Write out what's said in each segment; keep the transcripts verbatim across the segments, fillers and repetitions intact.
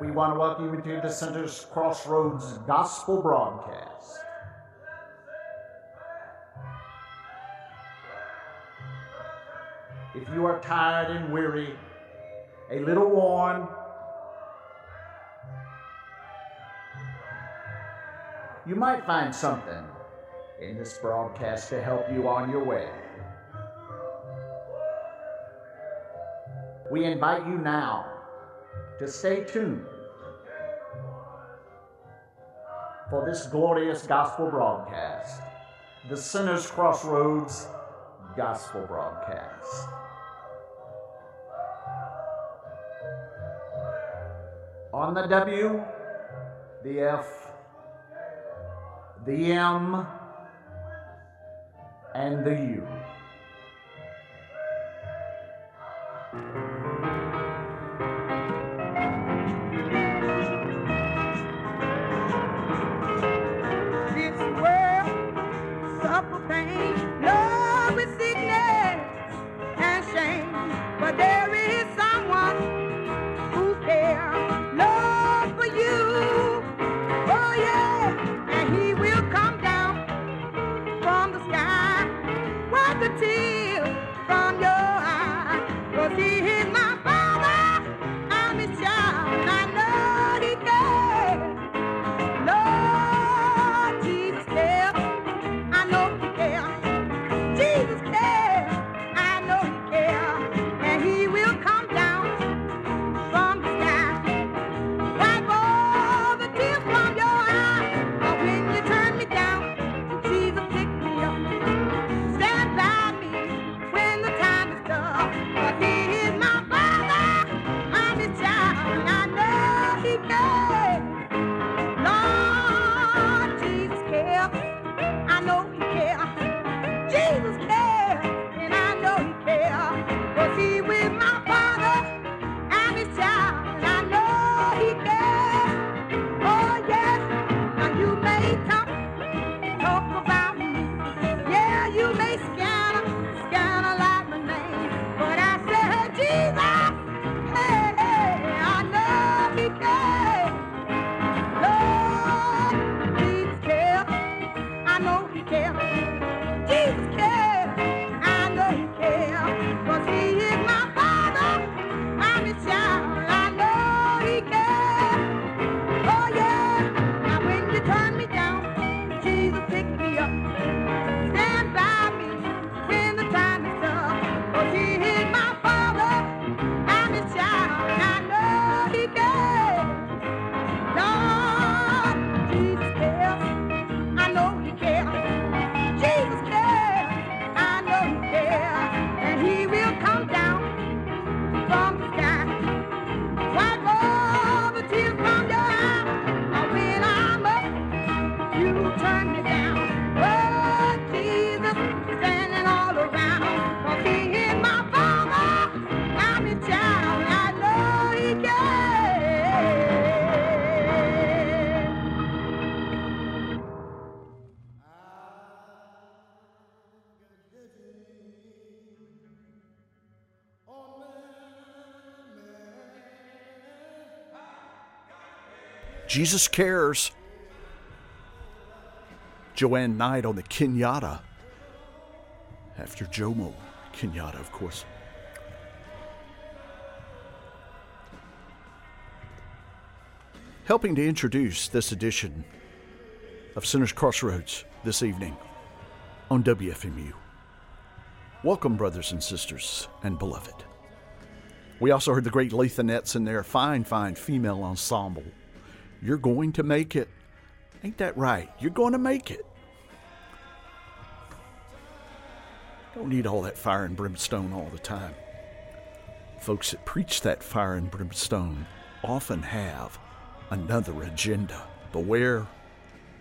We want to welcome you to the Sinner's Crossroads Gospel Broadcast. If you are tired and weary, a little worn, you might find something in this broadcast to help you on your way. We invite you now to stay tuned for this glorious gospel broadcast, the Sinner's Crossroads Gospel Broadcast. On the W, the F, the M, and the U. Jesus Cares. Joanne Knight on the Kenyatta, after Jomo Kenyatta, of course. Helping to introduce this edition of Sinner's Crossroads this evening on W F M U. Welcome, brothers and sisters and beloved. We also heard the great Lathanettes in their fine, fine female ensemble. You're going to make it. Ain't that right? You're going to make it. Don't need all that fire and brimstone all the time. Folks that preach that fire and brimstone often have another agenda. Beware,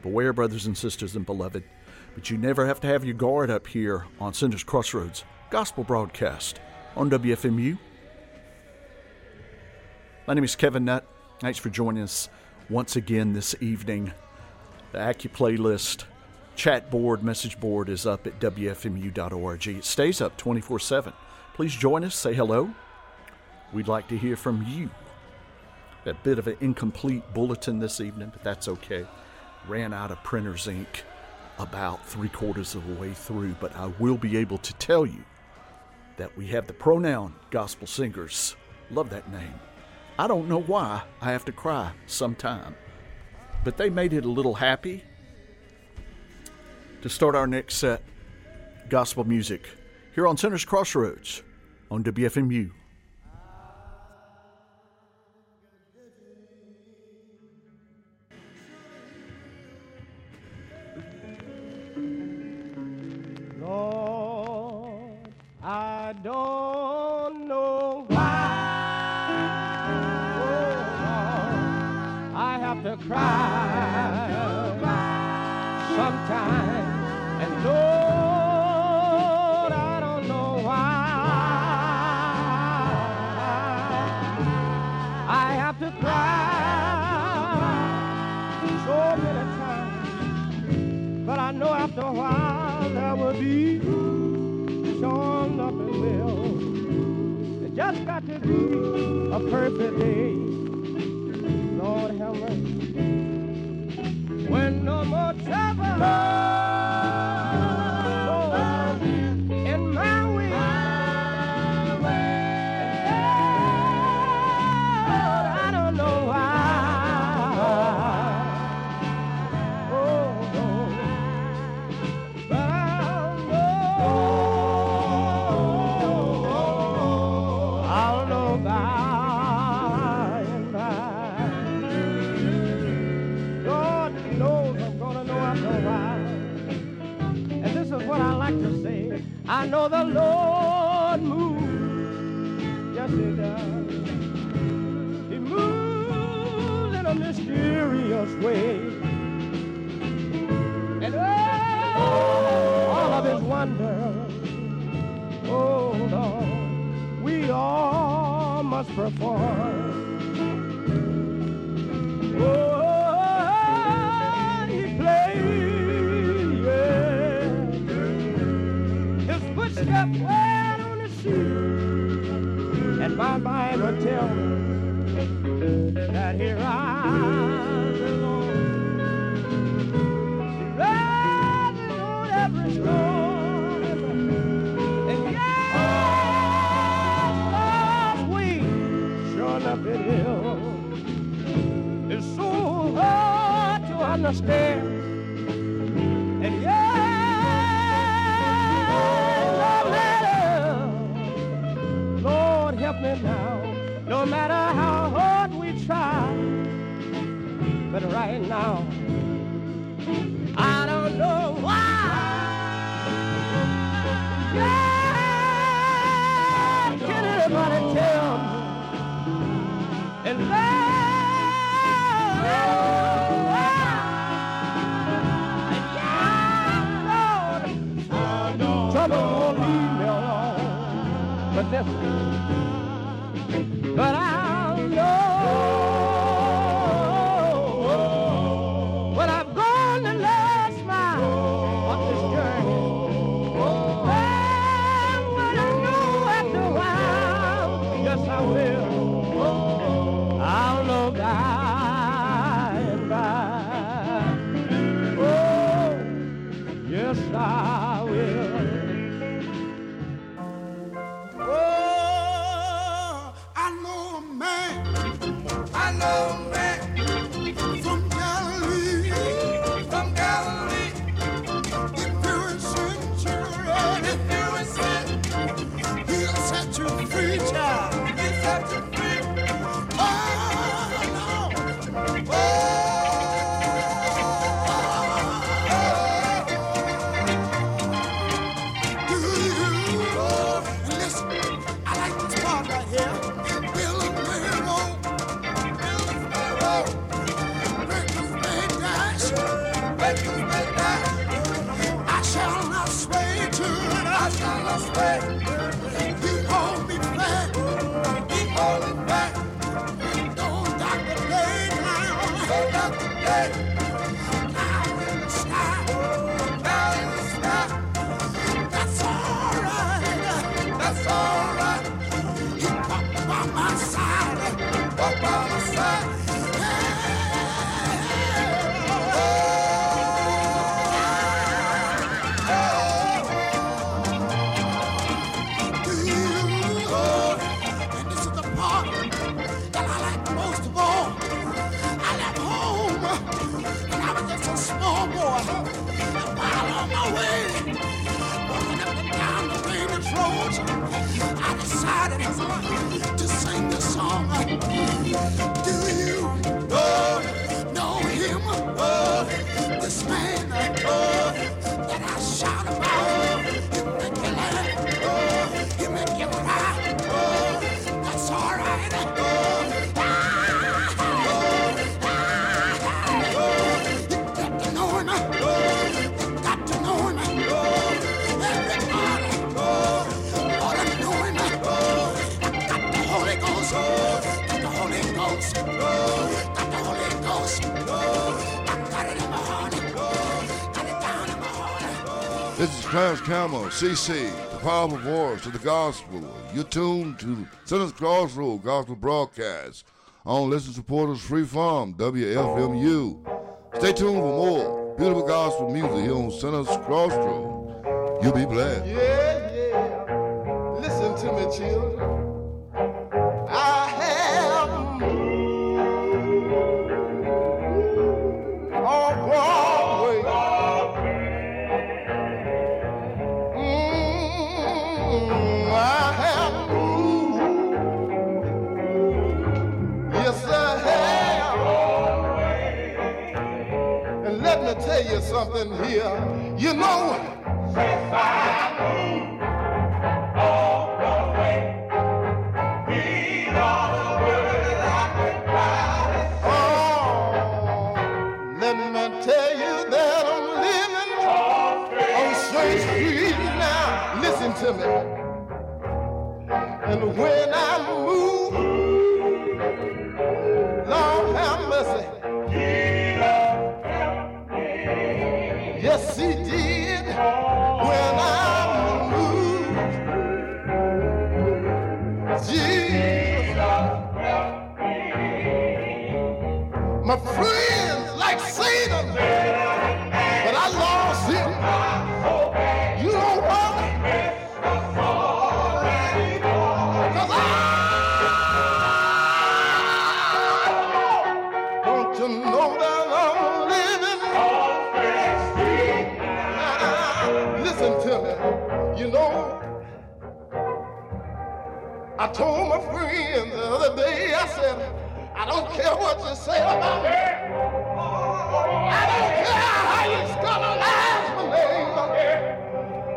beware, brothers and sisters and beloved, but you never have to have your guard up here on Sinner's Crossroads Gospel Broadcast on W F M U. My name is Kevin Nutt. Thanks for joining us once again this evening. The AccuPlaylist chat board, message board is up at W F M U dot org. It stays up twenty-four seven. Please join us. Say hello. We'd like to hear from you. A bit of an incomplete bulletin this evening, but that's okay. Ran out of printer's ink about three quarters of the way through, but I will be able to tell you that we have the Pronoun Gospel Singers. Love that name. I don't know why I have to cry sometime, but they made it a little happy. To start our next set, gospel music here on Sinner's Crossroads on W F M U. I don't know why, oh, I have to cry sometimes, and Lord, I don't know why I have to cry so many times, but I know after a while there will be. Just got to be a perfect day, Lord have mercy. When no more trouble in my way, Lord, I don't know why. Oh, no. But I know. I know the Lord moves, yes he does. He moves in a mysterious way, and oh, all of his wonders, oh Lord, we all must perform. Oh, step right on the sea, and my Bible tells me that here I belong. She rises on every storm, and yes, Lord, we sure enough it is. It's so hard to understand, and yes. Now, no matter how hard we try, but right now, I don't know why. Yeah, can anybody tell me? And love. And yeah, Lord, trouble won't leave me alone, but this. But I know when I've gone the last mile of this journey, and when I know after a while, yes I will, I'll know by and by, oh, yes I will. That's all right. You walk by my side, walk by my side. together to sing the song. Do you know him? This man that I shout about. You make me laugh. You make me cry. That's all right. This is Clarence Campbell, C C, the powerful voice of the gospel. You're tuned to Sinner's Crossroads Gospel Broadcast on Listen Supporters Free Farm, W F M U. Stay tuned for more beautiful gospel music here on Sinner's Crossroads. You'll be blessed. Yeah, yeah. Listen to me, children. Tell you something here, you know. Since I moved all the way, read all the words I could find. Oh, let me tell you that I'm living on Straight Street now. Listen to me. And when I move, Lord have mercy. Yes, he did when I moved. Jesus, my friends like Satan, but I lost him. You don't want me, because I don't you know that. You know, I told my friend the other day, I said, I don't care what you say about me. I don't care how you scandalize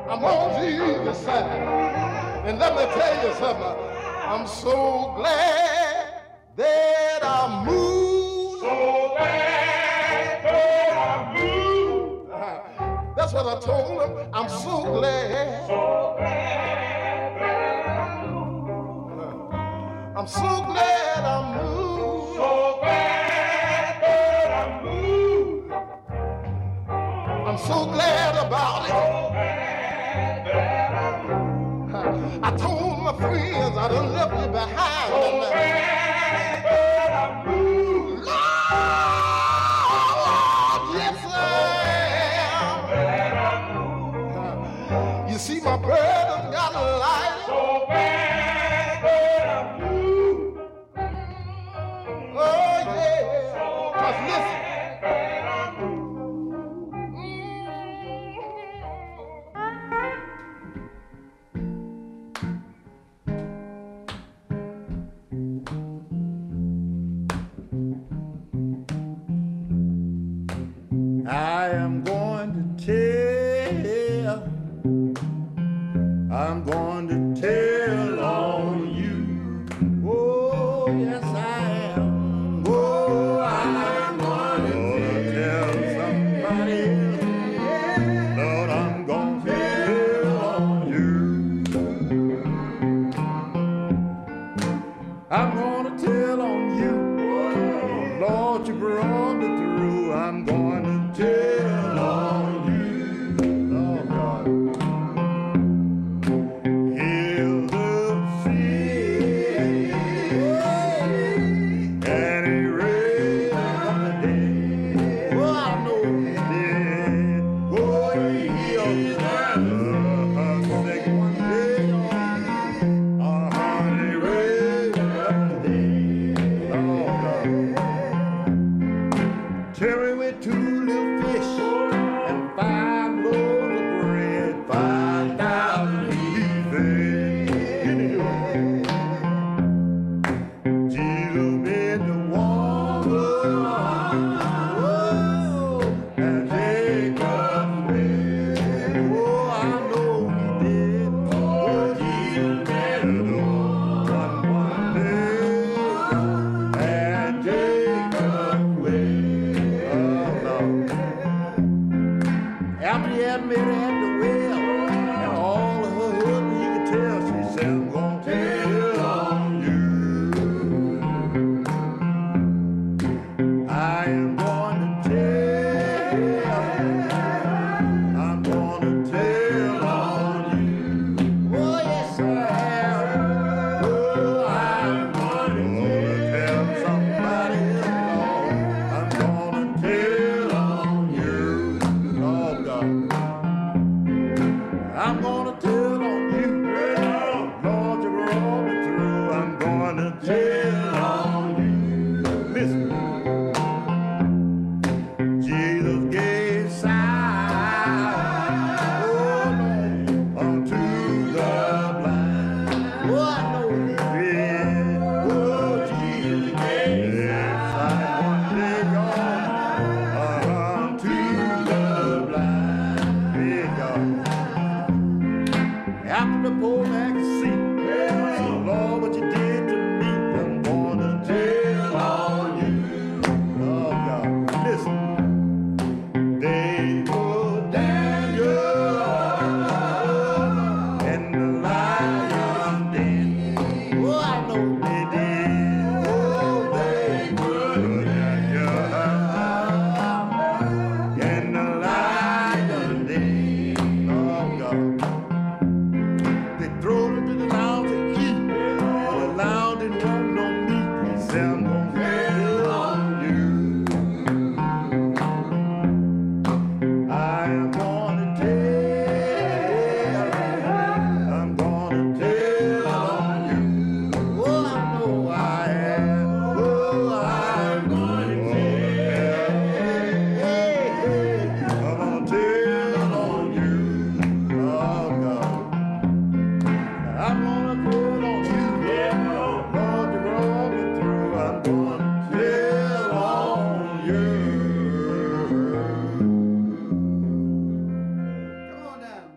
my name. I'm on Jesus' side. And let me tell you something. I'm so glad that I moved. So glad that I moved. That's what I told him. I'm so glad. So glad that I moved. I'm so glad I moved. So glad that I moved. I'm so glad about it. So glad that I moved. I told my friends I done left you behind. So glad that I moved. Lord, yes, sir. See, my burden got a light. So bad that I moved. Oh, yeah. So cause listen. That I moved. Mm-hmm. I am going to tell. I'm going to tell on you. Oh, yes, I am. Oh, I'm going to tell somebody. Lord, I'm going to tell on you. I'm going to tell on you. Lord, you brought me through. I'm going to tell. Heal the wrapped up old magazine. Yeah. So Lord, what you did to me, I'm gonna tell on you. Oh God, listen. They put Daniel and the lion den. Oh, I know they did. Oh, they put Daniel and the lion den. Oh God. Throw him to the lounge and eat. Yeah. The lounge and won't no meat. He said, I'm gonna tell on you. I am gonna tell. I'm gonna tell on you. Oh, I know I am. Oh, I'm gonna tell. I'm gonna tell on you. Oh, God. I'm gonna pull on you, yeah. Lord, you're wrong and through. I'm gonna tell on you. Come on down. Does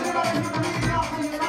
anybody here believe God for you?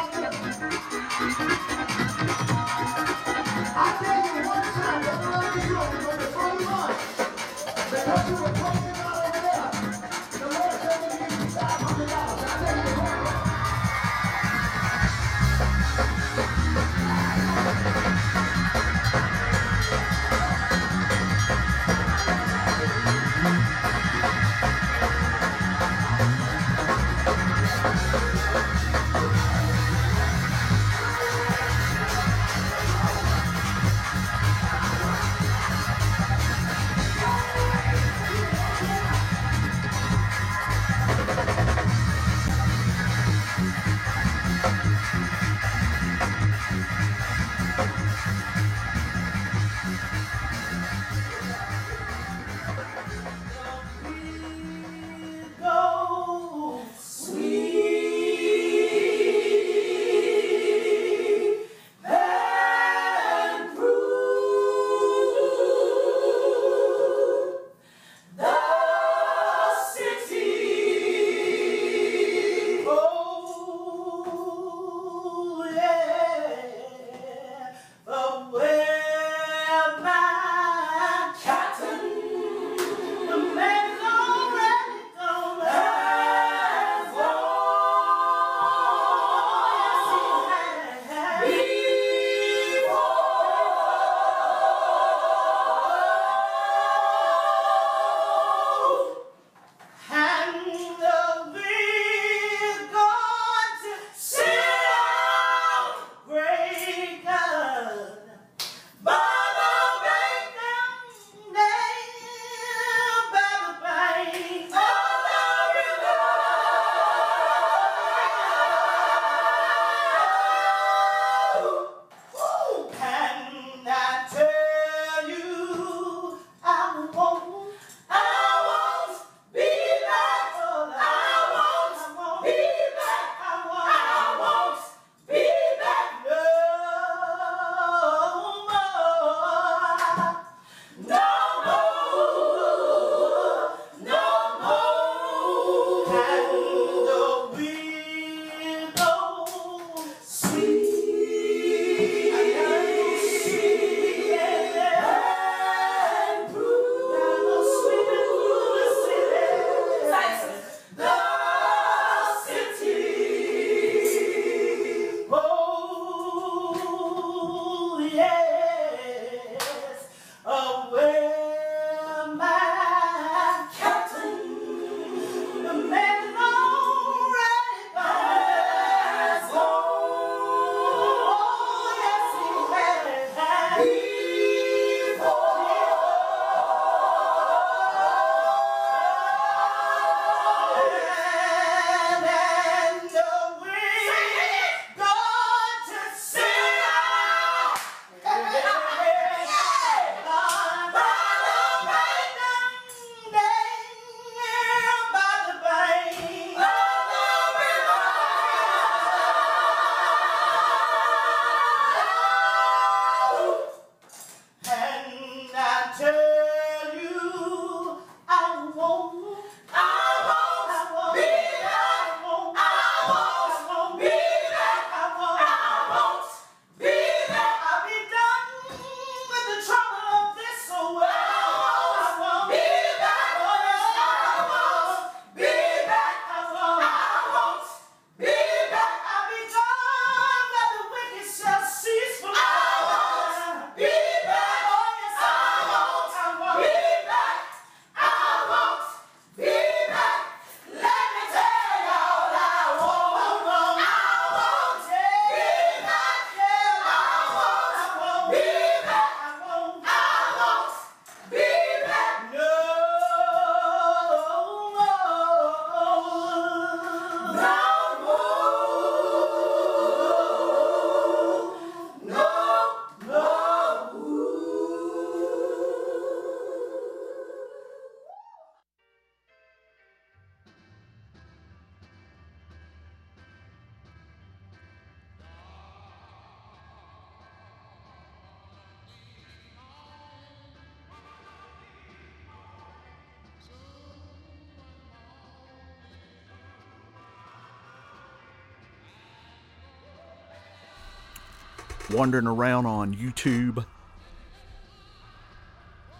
wandering around on YouTube.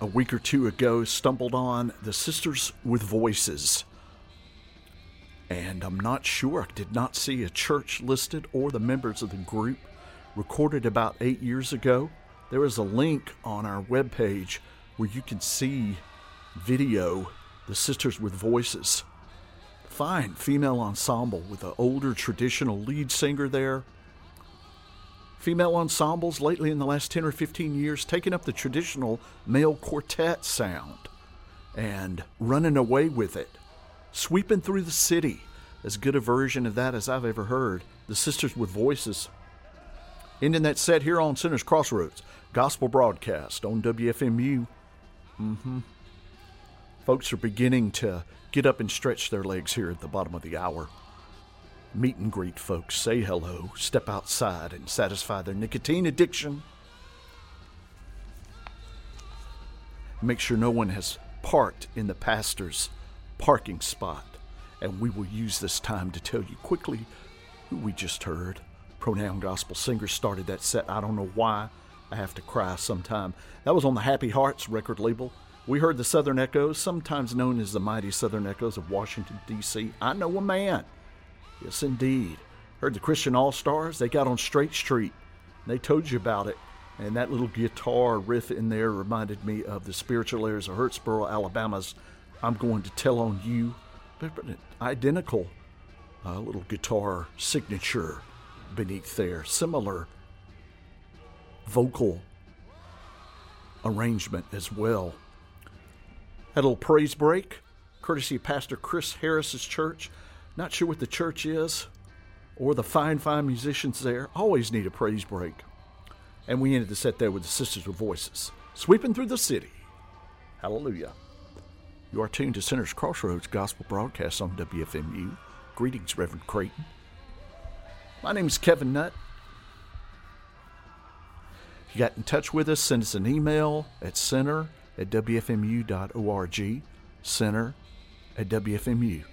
A week or two ago, stumbled on the Sisters with Voices. And I'm not sure, I did not see a church listed or the members of the group. Recorded about eight years ago. There is a link on our webpage where you can see video, the Sisters with Voices. Fine female ensemble with an older traditional lead singer there. Female ensembles lately in the last ten or fifteen years taking up the traditional male quartet sound and running away with it. Sweeping through the city, as good a version of that as I've ever heard, the Sisters with Voices. Ending that set here on Sinner's Crossroads Gospel Broadcast on W F M U. Mm-hmm. Folks are beginning to get up and stretch their legs here at the bottom of the hour. Meet and greet folks, say hello, step outside and satisfy their nicotine addiction. Make sure no one has parked in the pastor's parking spot. And we will use this time to tell you quickly who we just heard. Pronoun Gospel Singers started that set. I don't know why. I have to cry sometime. That was on the Happy Hearts record label. We heard the Southern Echoes, sometimes known as the mighty Southern Echoes of Washington, D C I know a man. Yes, indeed. Heard the Christian All-Stars. They got on Straight Street. They told you about it. And that little guitar riff in there reminded me of the Spiritualaires of Hurtsboro, Alabama's I'm Going to Tell on You. But, but an identical uh, little guitar signature beneath there. Similar vocal arrangement as well. Had a little praise break, courtesy of Pastor Chris Harris's church. Not sure what the church is or the fine, fine musicians there. Always need a praise break. And we ended the set there with the Sisters with Voices, sweeping through the city. Hallelujah. You are tuned to Sinner's Crossroads Gospel Broadcast on W F M U. Greetings, Reverend Creighton. My name is Kevin Nutt. If you got in touch with us, send us an email at sinner at w f m u dot org, sinner at w f m u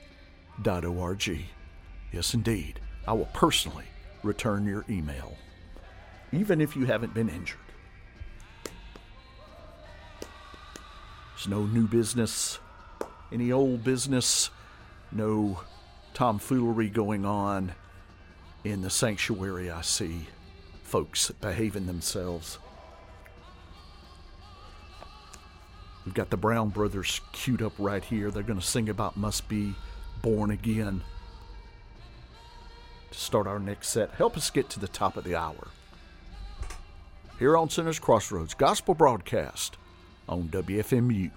dot org. Yes, indeed. I will personally return your email, even if you haven't been injured. There's no new business, any old business, no tomfoolery going on in the sanctuary. I see folks behaving themselves. We've got the Brown Brothers queued up right here. They're going to sing about Must Be Born Again to start our next set. Help us get to the top of the hour. Here on Sinner's Crossroads Gospel Broadcast on W F M U.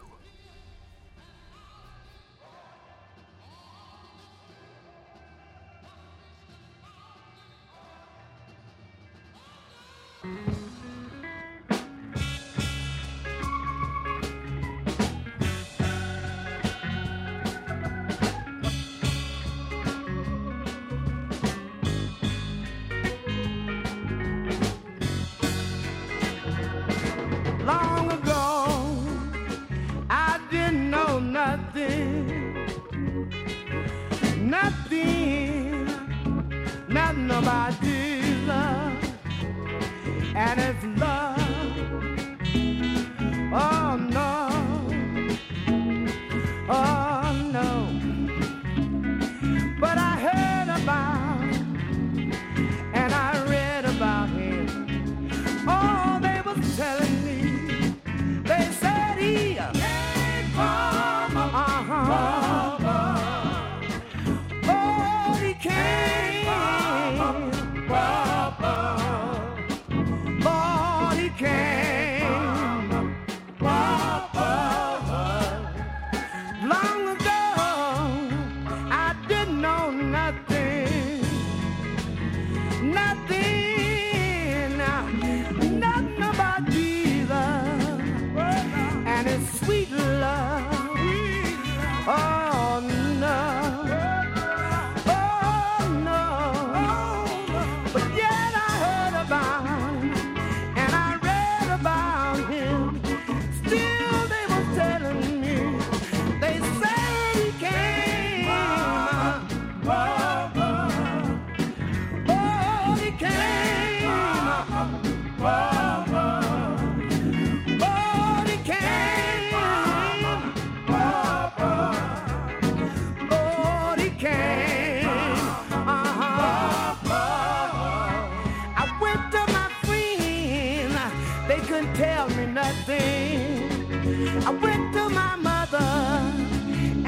I went to my mother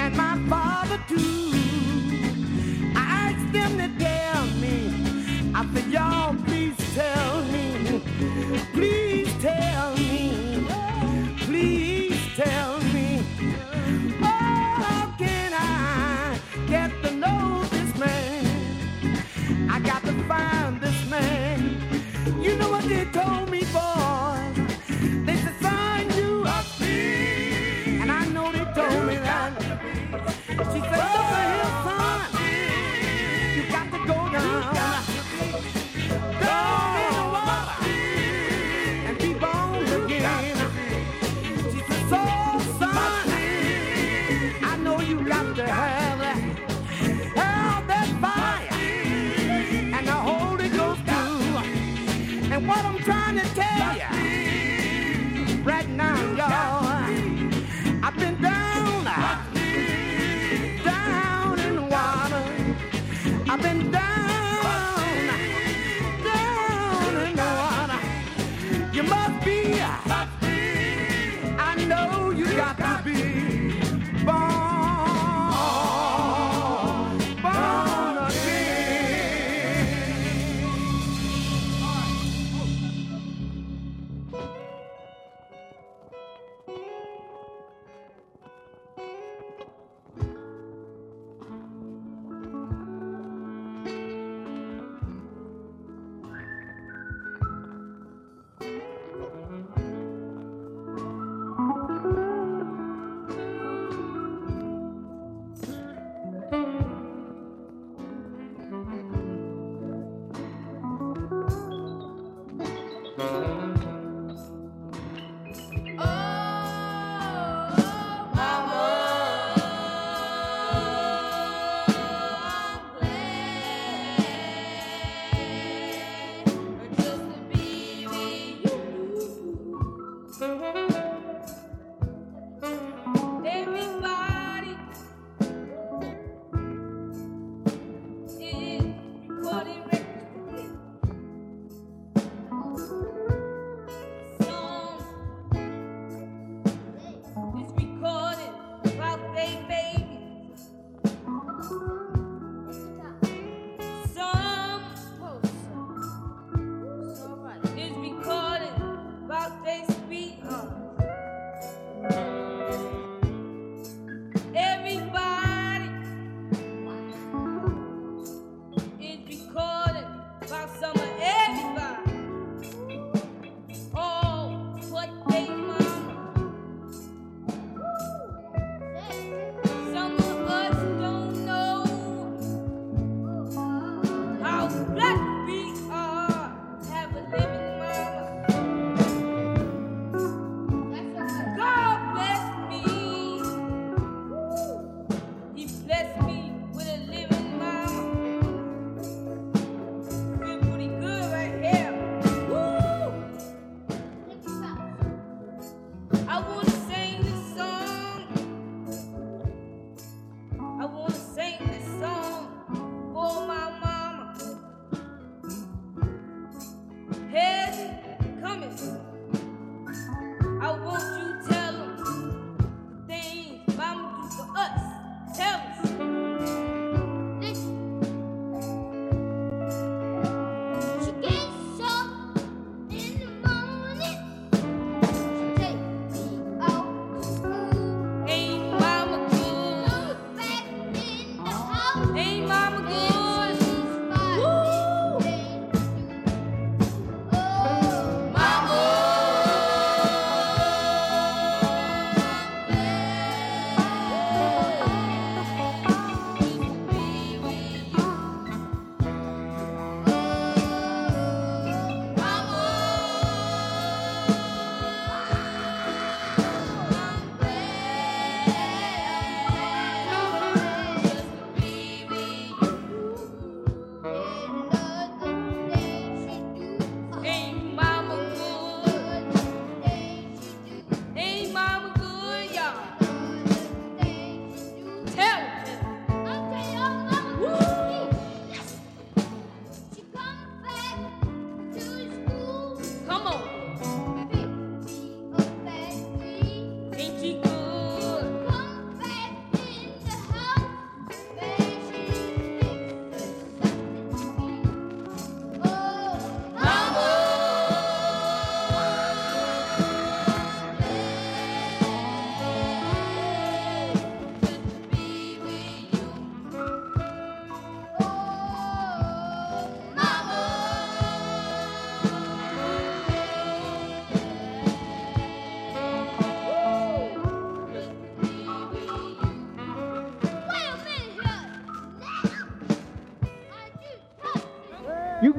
and my father too. I asked them to tell me. I said, y'all, please tell me. Please tell me. Please tell me. Oh, can I get to know this man? I got to find this man. You know what they told me, boy? She said, look at him, son. You got to go down. Go in the water and be born again. She said, so, son, I know you got to have that, have that fire and the Holy Ghost too. And what I'm trying to tell you right now, y'all, I've been down. I've been down, down in the water. You must be, I know you got to be born, born again.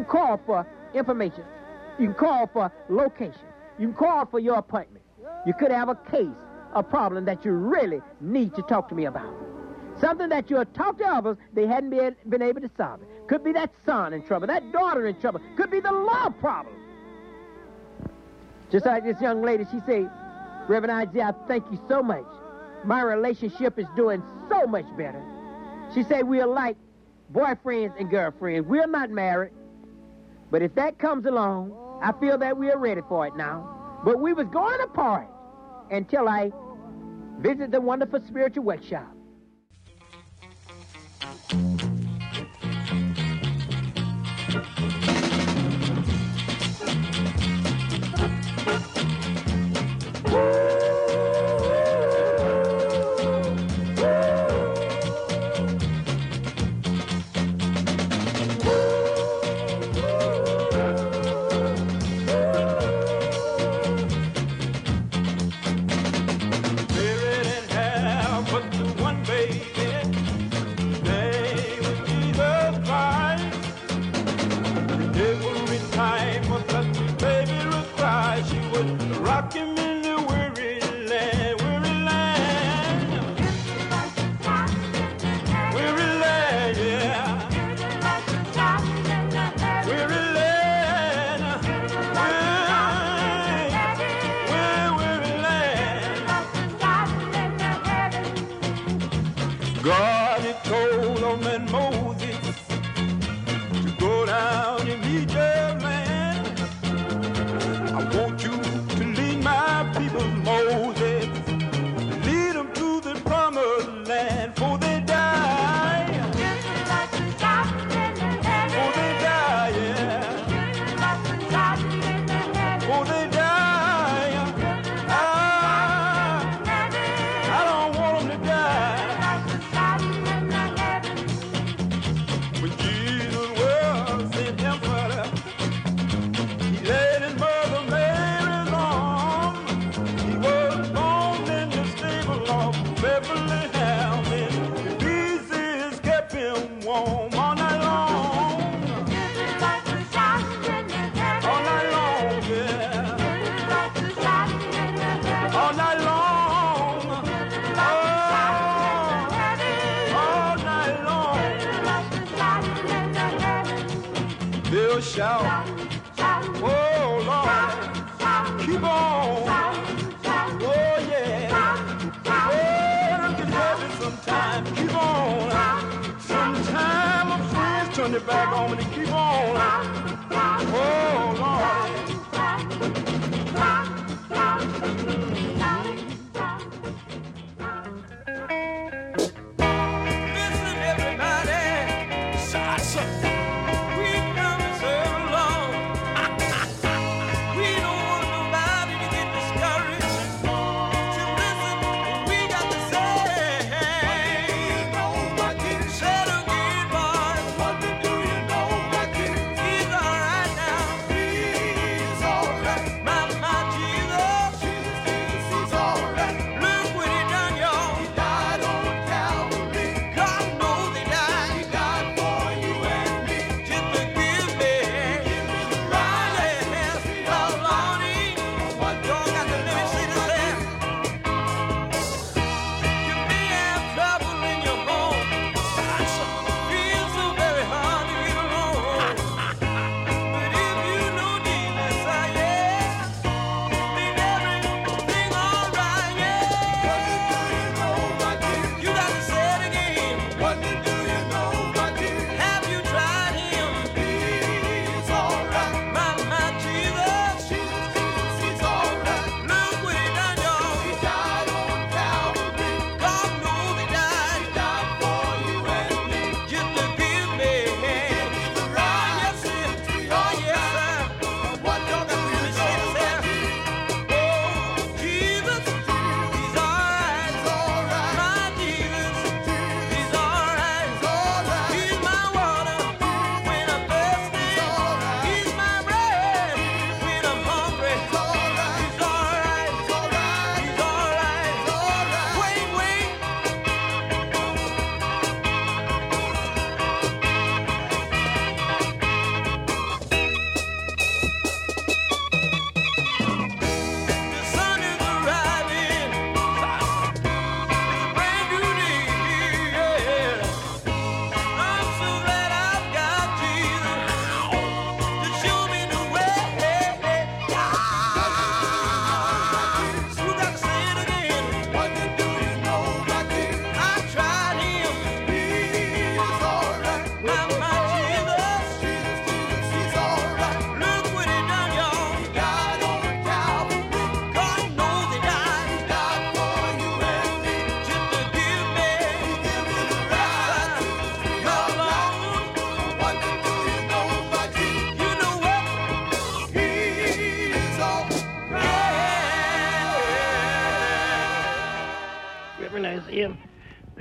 call for information. You can call for location. You can call for your appointment. You could have a case, a problem that you really need to talk to me about. Something that you had talked to others, they hadn't been, been able to solve it. Could be that son in trouble, that daughter in trouble. Could be the love problem. Just like this young lady, she said, Reverend Isaiah, thank you so much. My relationship is doing so much better. She said, we are like boyfriends and girlfriends. We're not married. But if that comes along, I feel that we are ready for it now. But we was going apart until I visited the wonderful spiritual workshop.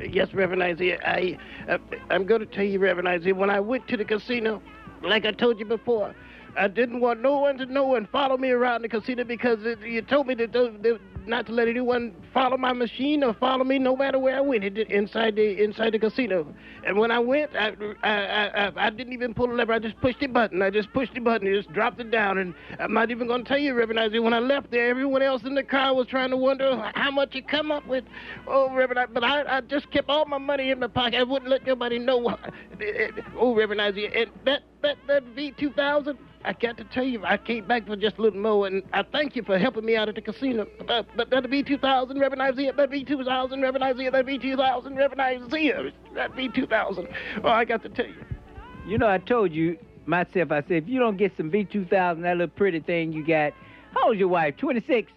Yes, Reverend Isaiah, I, uh, I'm going to tell you, Reverend Isaiah, when I went to the casino, like I told you before, I didn't want no one to know and follow me around the casino because it, you told me that, that not to let anyone follow my machine or follow me no matter where I went it did, inside the inside the casino. And when I went, I I, I I didn't even pull the lever. I just pushed the button. I just pushed the button. It just dropped it down. And I'm not even going to tell you, Reverend Isaiah, when I left there, everyone else in the car was trying to wonder how much it come up with. Oh, Reverend, I, but I, I just kept all my money in my pocket. I wouldn't let nobody know. Oh, Reverend Isaiah, and that, that, that V two thousand... I got to tell you, I came back for just a little more, and I thank you for helping me out at the casino. But, but that'll be two thousand, Reverend Isaiah. That'll be two thousand, Reverend Isaiah. That'll be two thousand, Reverend Isaiah. That'll be two thousand. Oh, I got to tell you. You know, I told you myself, I said, if you don't get some V two thousand, that little pretty thing you got, how old's your wife? twenty-six.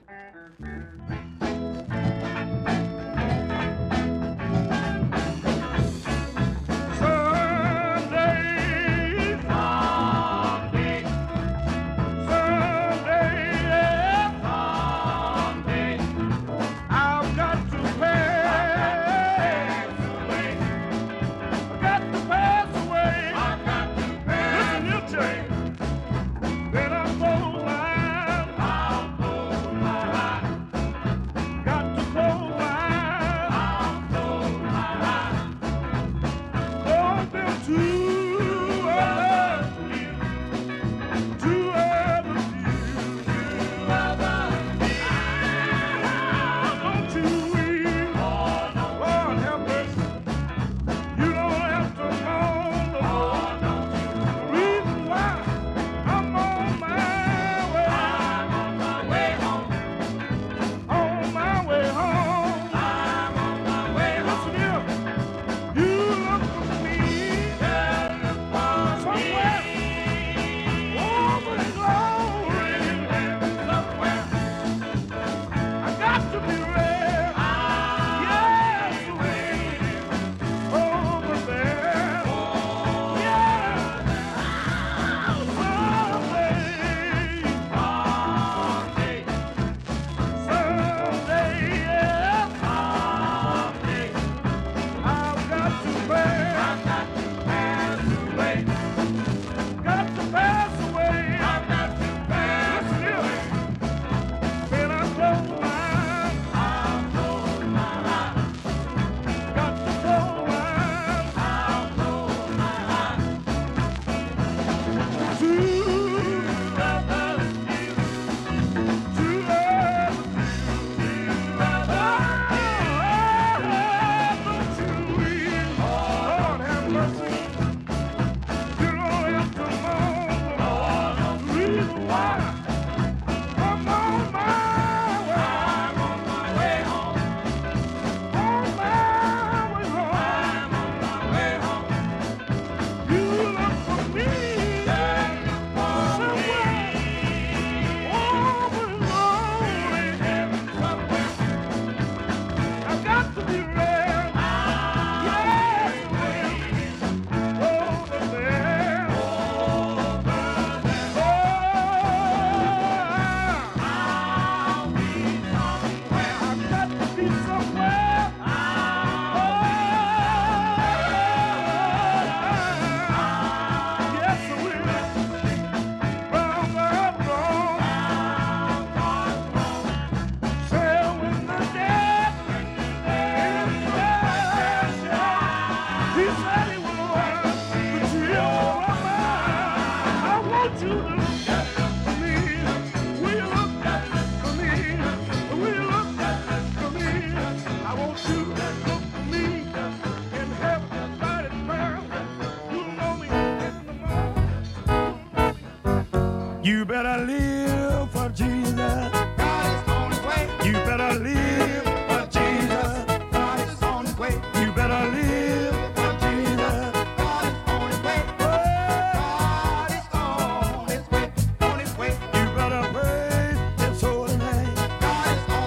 You better live for Jesus. God is on his way. You better live for Jesus. God is on his way. You better live for Jesus. God is on his way. God is on his way. On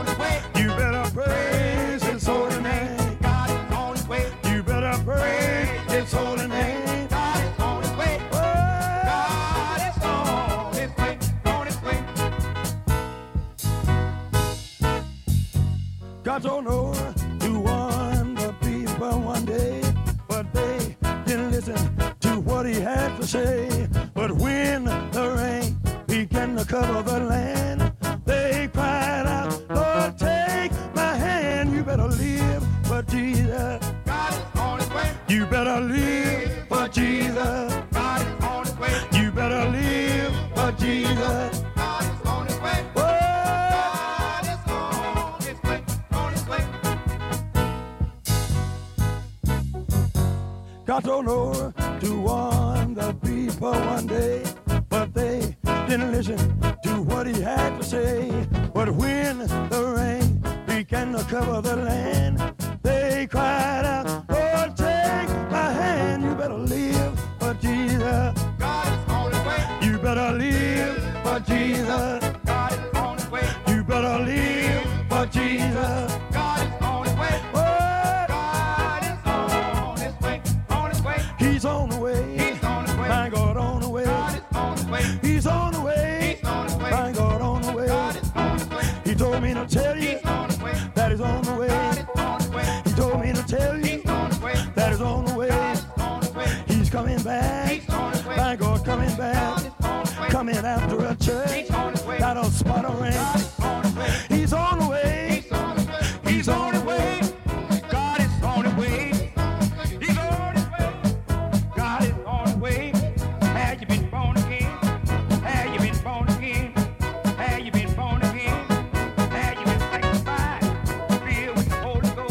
his way. You better praise his holy name. God is on his way. You better praise his holy name. God is on his way. You better praise his holy name. I don't know to warn the people the cup of the land. They cried out, Lord, take my hand. You better live for Jesus. God is on his way. You better live for Jesus. God is on his way. You better live for Jesus. God is on his way. Whoa. God is on his way. On his way. God told Noah to warn the people one day, but they didn't listen to what he had to say. But when the rain began to cover the land, they cried out, Lord, take my hand. You better live for Jesus. God is on his way. You better live for Jesus. God is on his way. You better live for Jesus. God is on his way. Oh, God is on his way. On his way. He's on the way. He's on his way. My God on the way. God is on his way. He's on the way. He's on his way. My God on the way. God is on his way. He told me to tell you that he's on the way. Tell you that is on the way. He's coming back. My God, coming back. Coming after a church that'll spot a ring. He's on the way. He's on the way. God is on the way. He's on the way. God is on the way. Have you been born again? Have you been born again? Have you been born again? Have you been sanctified? Filled with the Holy Ghost.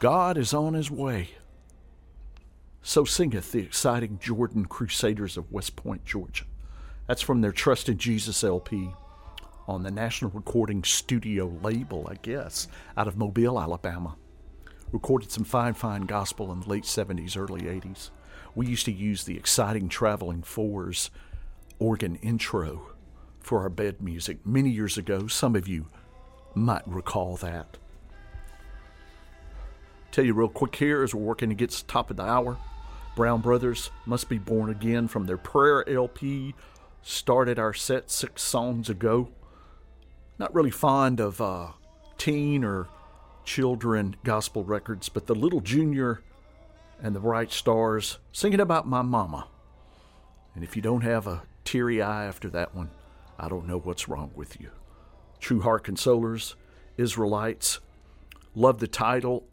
God is on his way. So singeth the Exciting Jordan Crusaders of West Point, Georgia. That's from their Trust in Jesus L P on the National Recording Studio label, I guess, out of Mobile, Alabama. Recorded some fine, fine gospel in the late seventies, early eighties. We used to use the Exciting Traveling Fours organ intro for our bed music many years ago. Some of you might recall that. Tell you real quick here as we're working to get to the top of the hour, Brown Brothers Must Be Born Again from their Prayer L P. Started our set six songs ago. Not really fond of uh, teen or children gospel records, but the Little Junior and the Bright Stars singing about my mama. And if you don't have a teary eye after that one, I don't know what's wrong with you. True Heart Consolers, Israelites, love the title.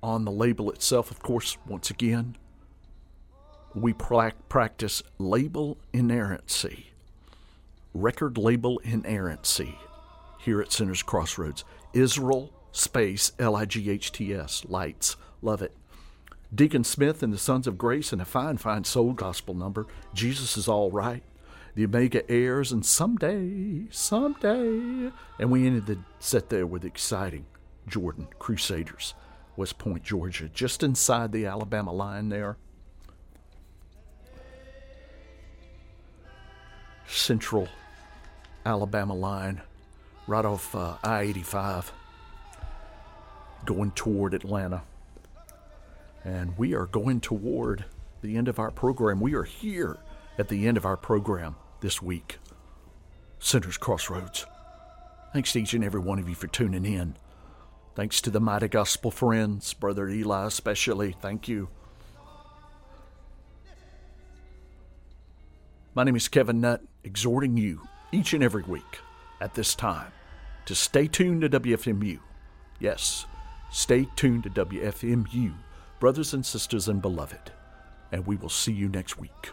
On the label itself, of course, once again, we pra- practice label inerrancy, record label inerrancy here at Sinner's Crossroads. Israel Space, L I G H T S, Lights, love it. Deacon Smith and the Sons of Grace and a fine, fine soul gospel number, Jesus Is All Right, the Omega Airs, and Someday, Someday. And we ended the set there with Exciting Jordan Crusaders. West Point, Georgia, just inside the Alabama line there. Central Alabama line, right off uh, I eighty-five, going toward Atlanta. And we are going toward the end of our program. We are here at the end of our program this week. Sinner's Crossroads. Thanks to each and every one of you for tuning in. Thanks to the mighty gospel friends, Brother Eli especially. Thank you. My name is Kevin Nutt, exhorting you each and every week at this time to stay tuned to W F M U. Yes, stay tuned to W F M U, brothers and sisters and beloved. And we will see you next week.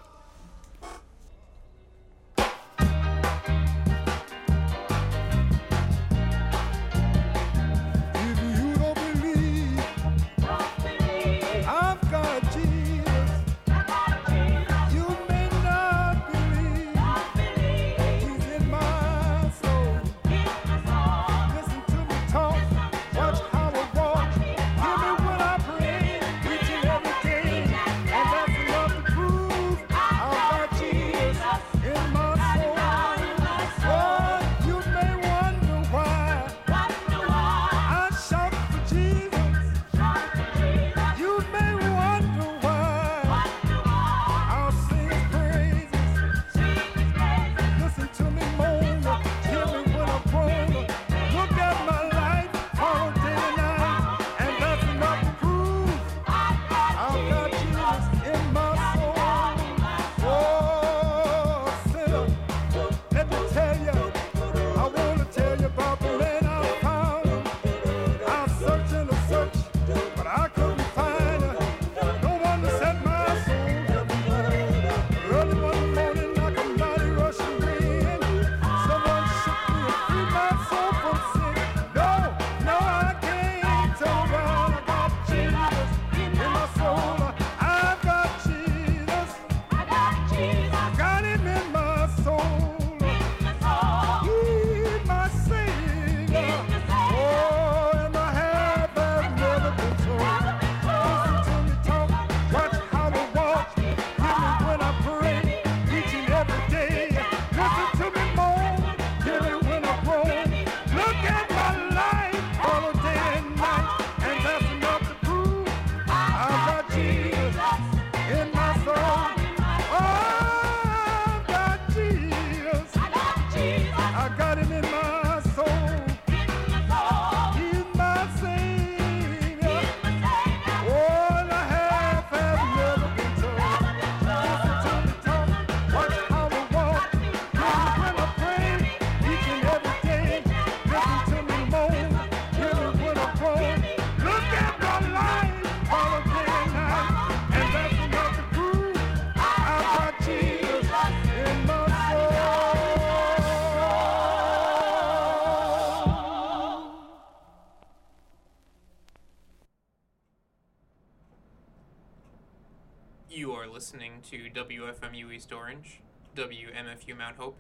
You are listening to W F M U East Orange, W M F U Mount Hope,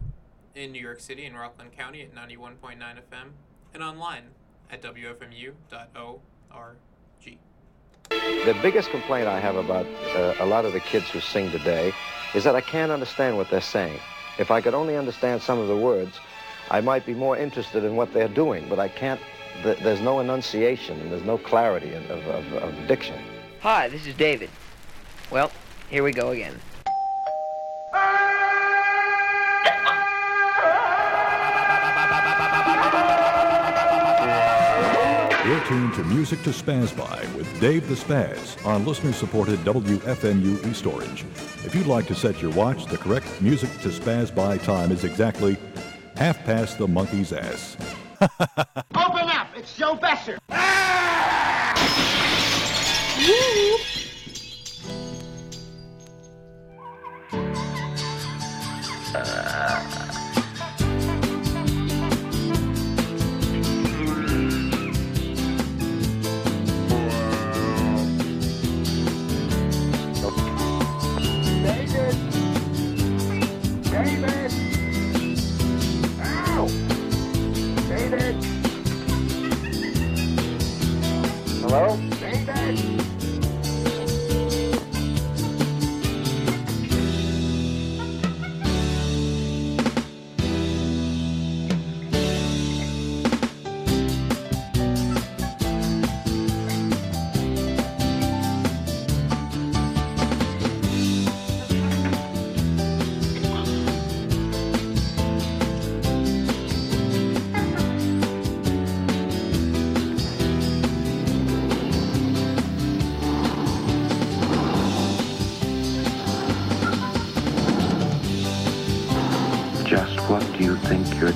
in New York City and Rockland County at ninety-one point nine F M, and online at W F M U dot org. The biggest complaint I have about uh, a lot of the kids who sing today is that I can't understand what they're saying. If I could only understand some of the words, I might be more interested in what they're doing, but I can't, th- there's no enunciation, and there's no clarity in, of, of, of diction. Hi, this is David. Well, here we go again. You're tuned to Music to Spaz By with Dave the Spaz on listener-supported W F M U East Orange. If you'd like to set your watch, the correct Music to Spaz By time is exactly half past the monkey's ass. Open up! It's Joe Besser! Ah! Woo! Ah! Hello?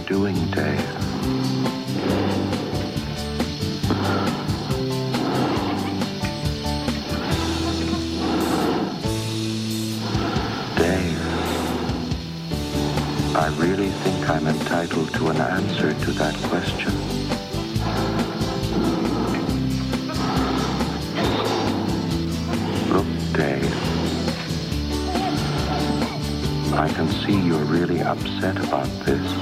Doing, Dave? Dave, I really think I'm entitled to an answer to that question. Look, Dave, I can see you're really upset about this.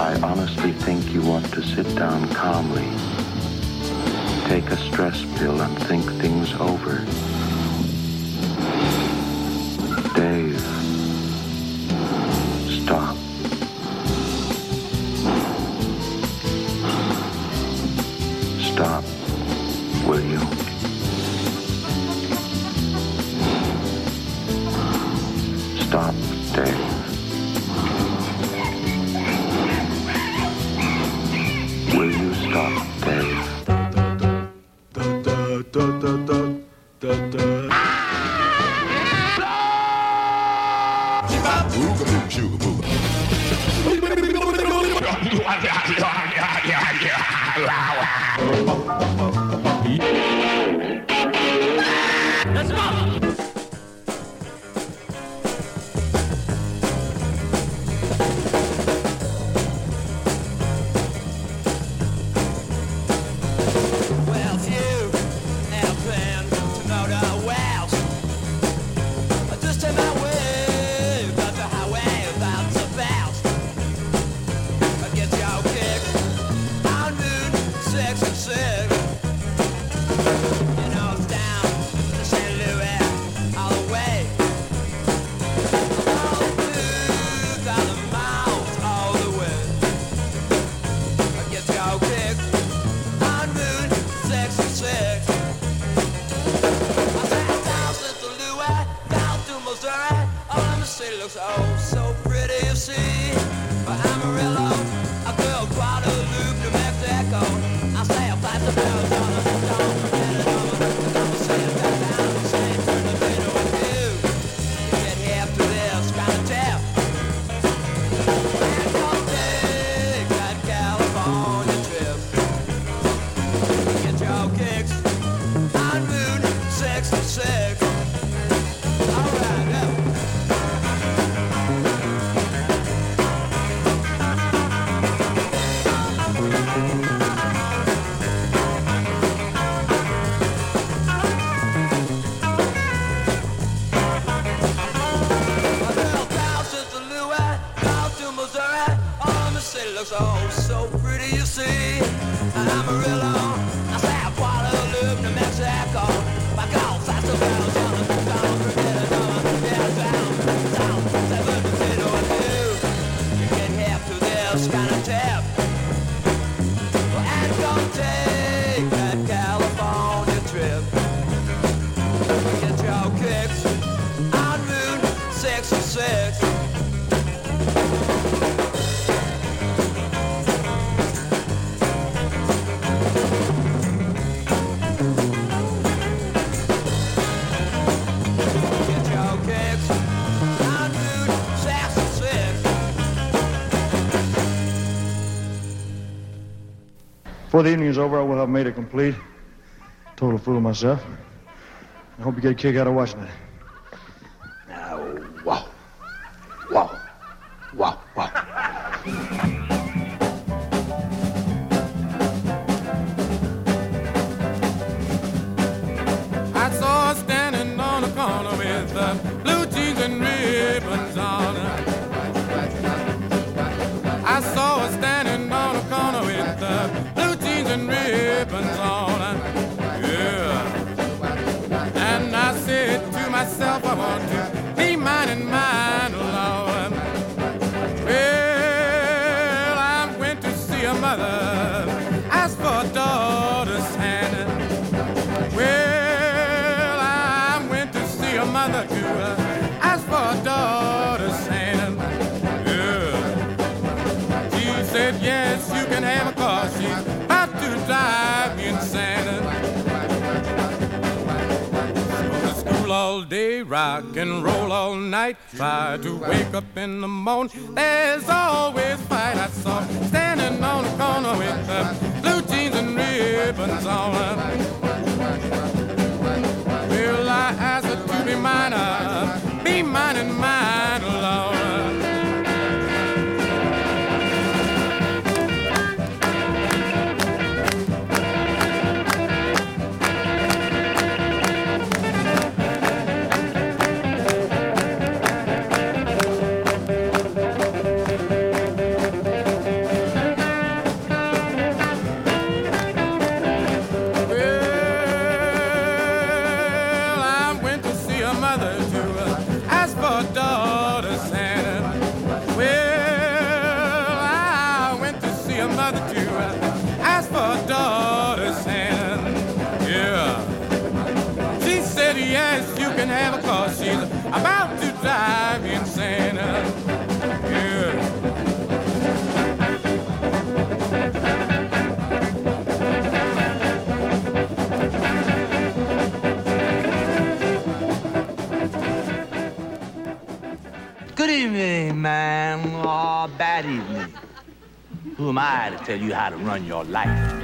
I honestly think you ought to sit down calmly, take a stress pill, and think things over. Dave, stop. Stop, will you? Stop, Dave. Before the evening is over, I will have made a complete, total fool of myself. I hope you get a kick out of watching it. Now, wow. Wow. Wow. Wow. I want to be mine and mine alone. Well, I went to see a mother, asked for a daughter's hand. Well, I went to see a mother too, asked for a daughter's hand. Yeah. She said, yes, you can have a car. She's about to drive me insane. All day, rock and roll all night, try to wake up in the morning, there's always fight. I saw standing on the corner with uh, blue jeans and ribbons on. Will I ask her to be mine, uh, be mine and mine alone. About to drive you insane. Yeah. Good evening, man, or bad evening. Who am I to tell you how to run your life?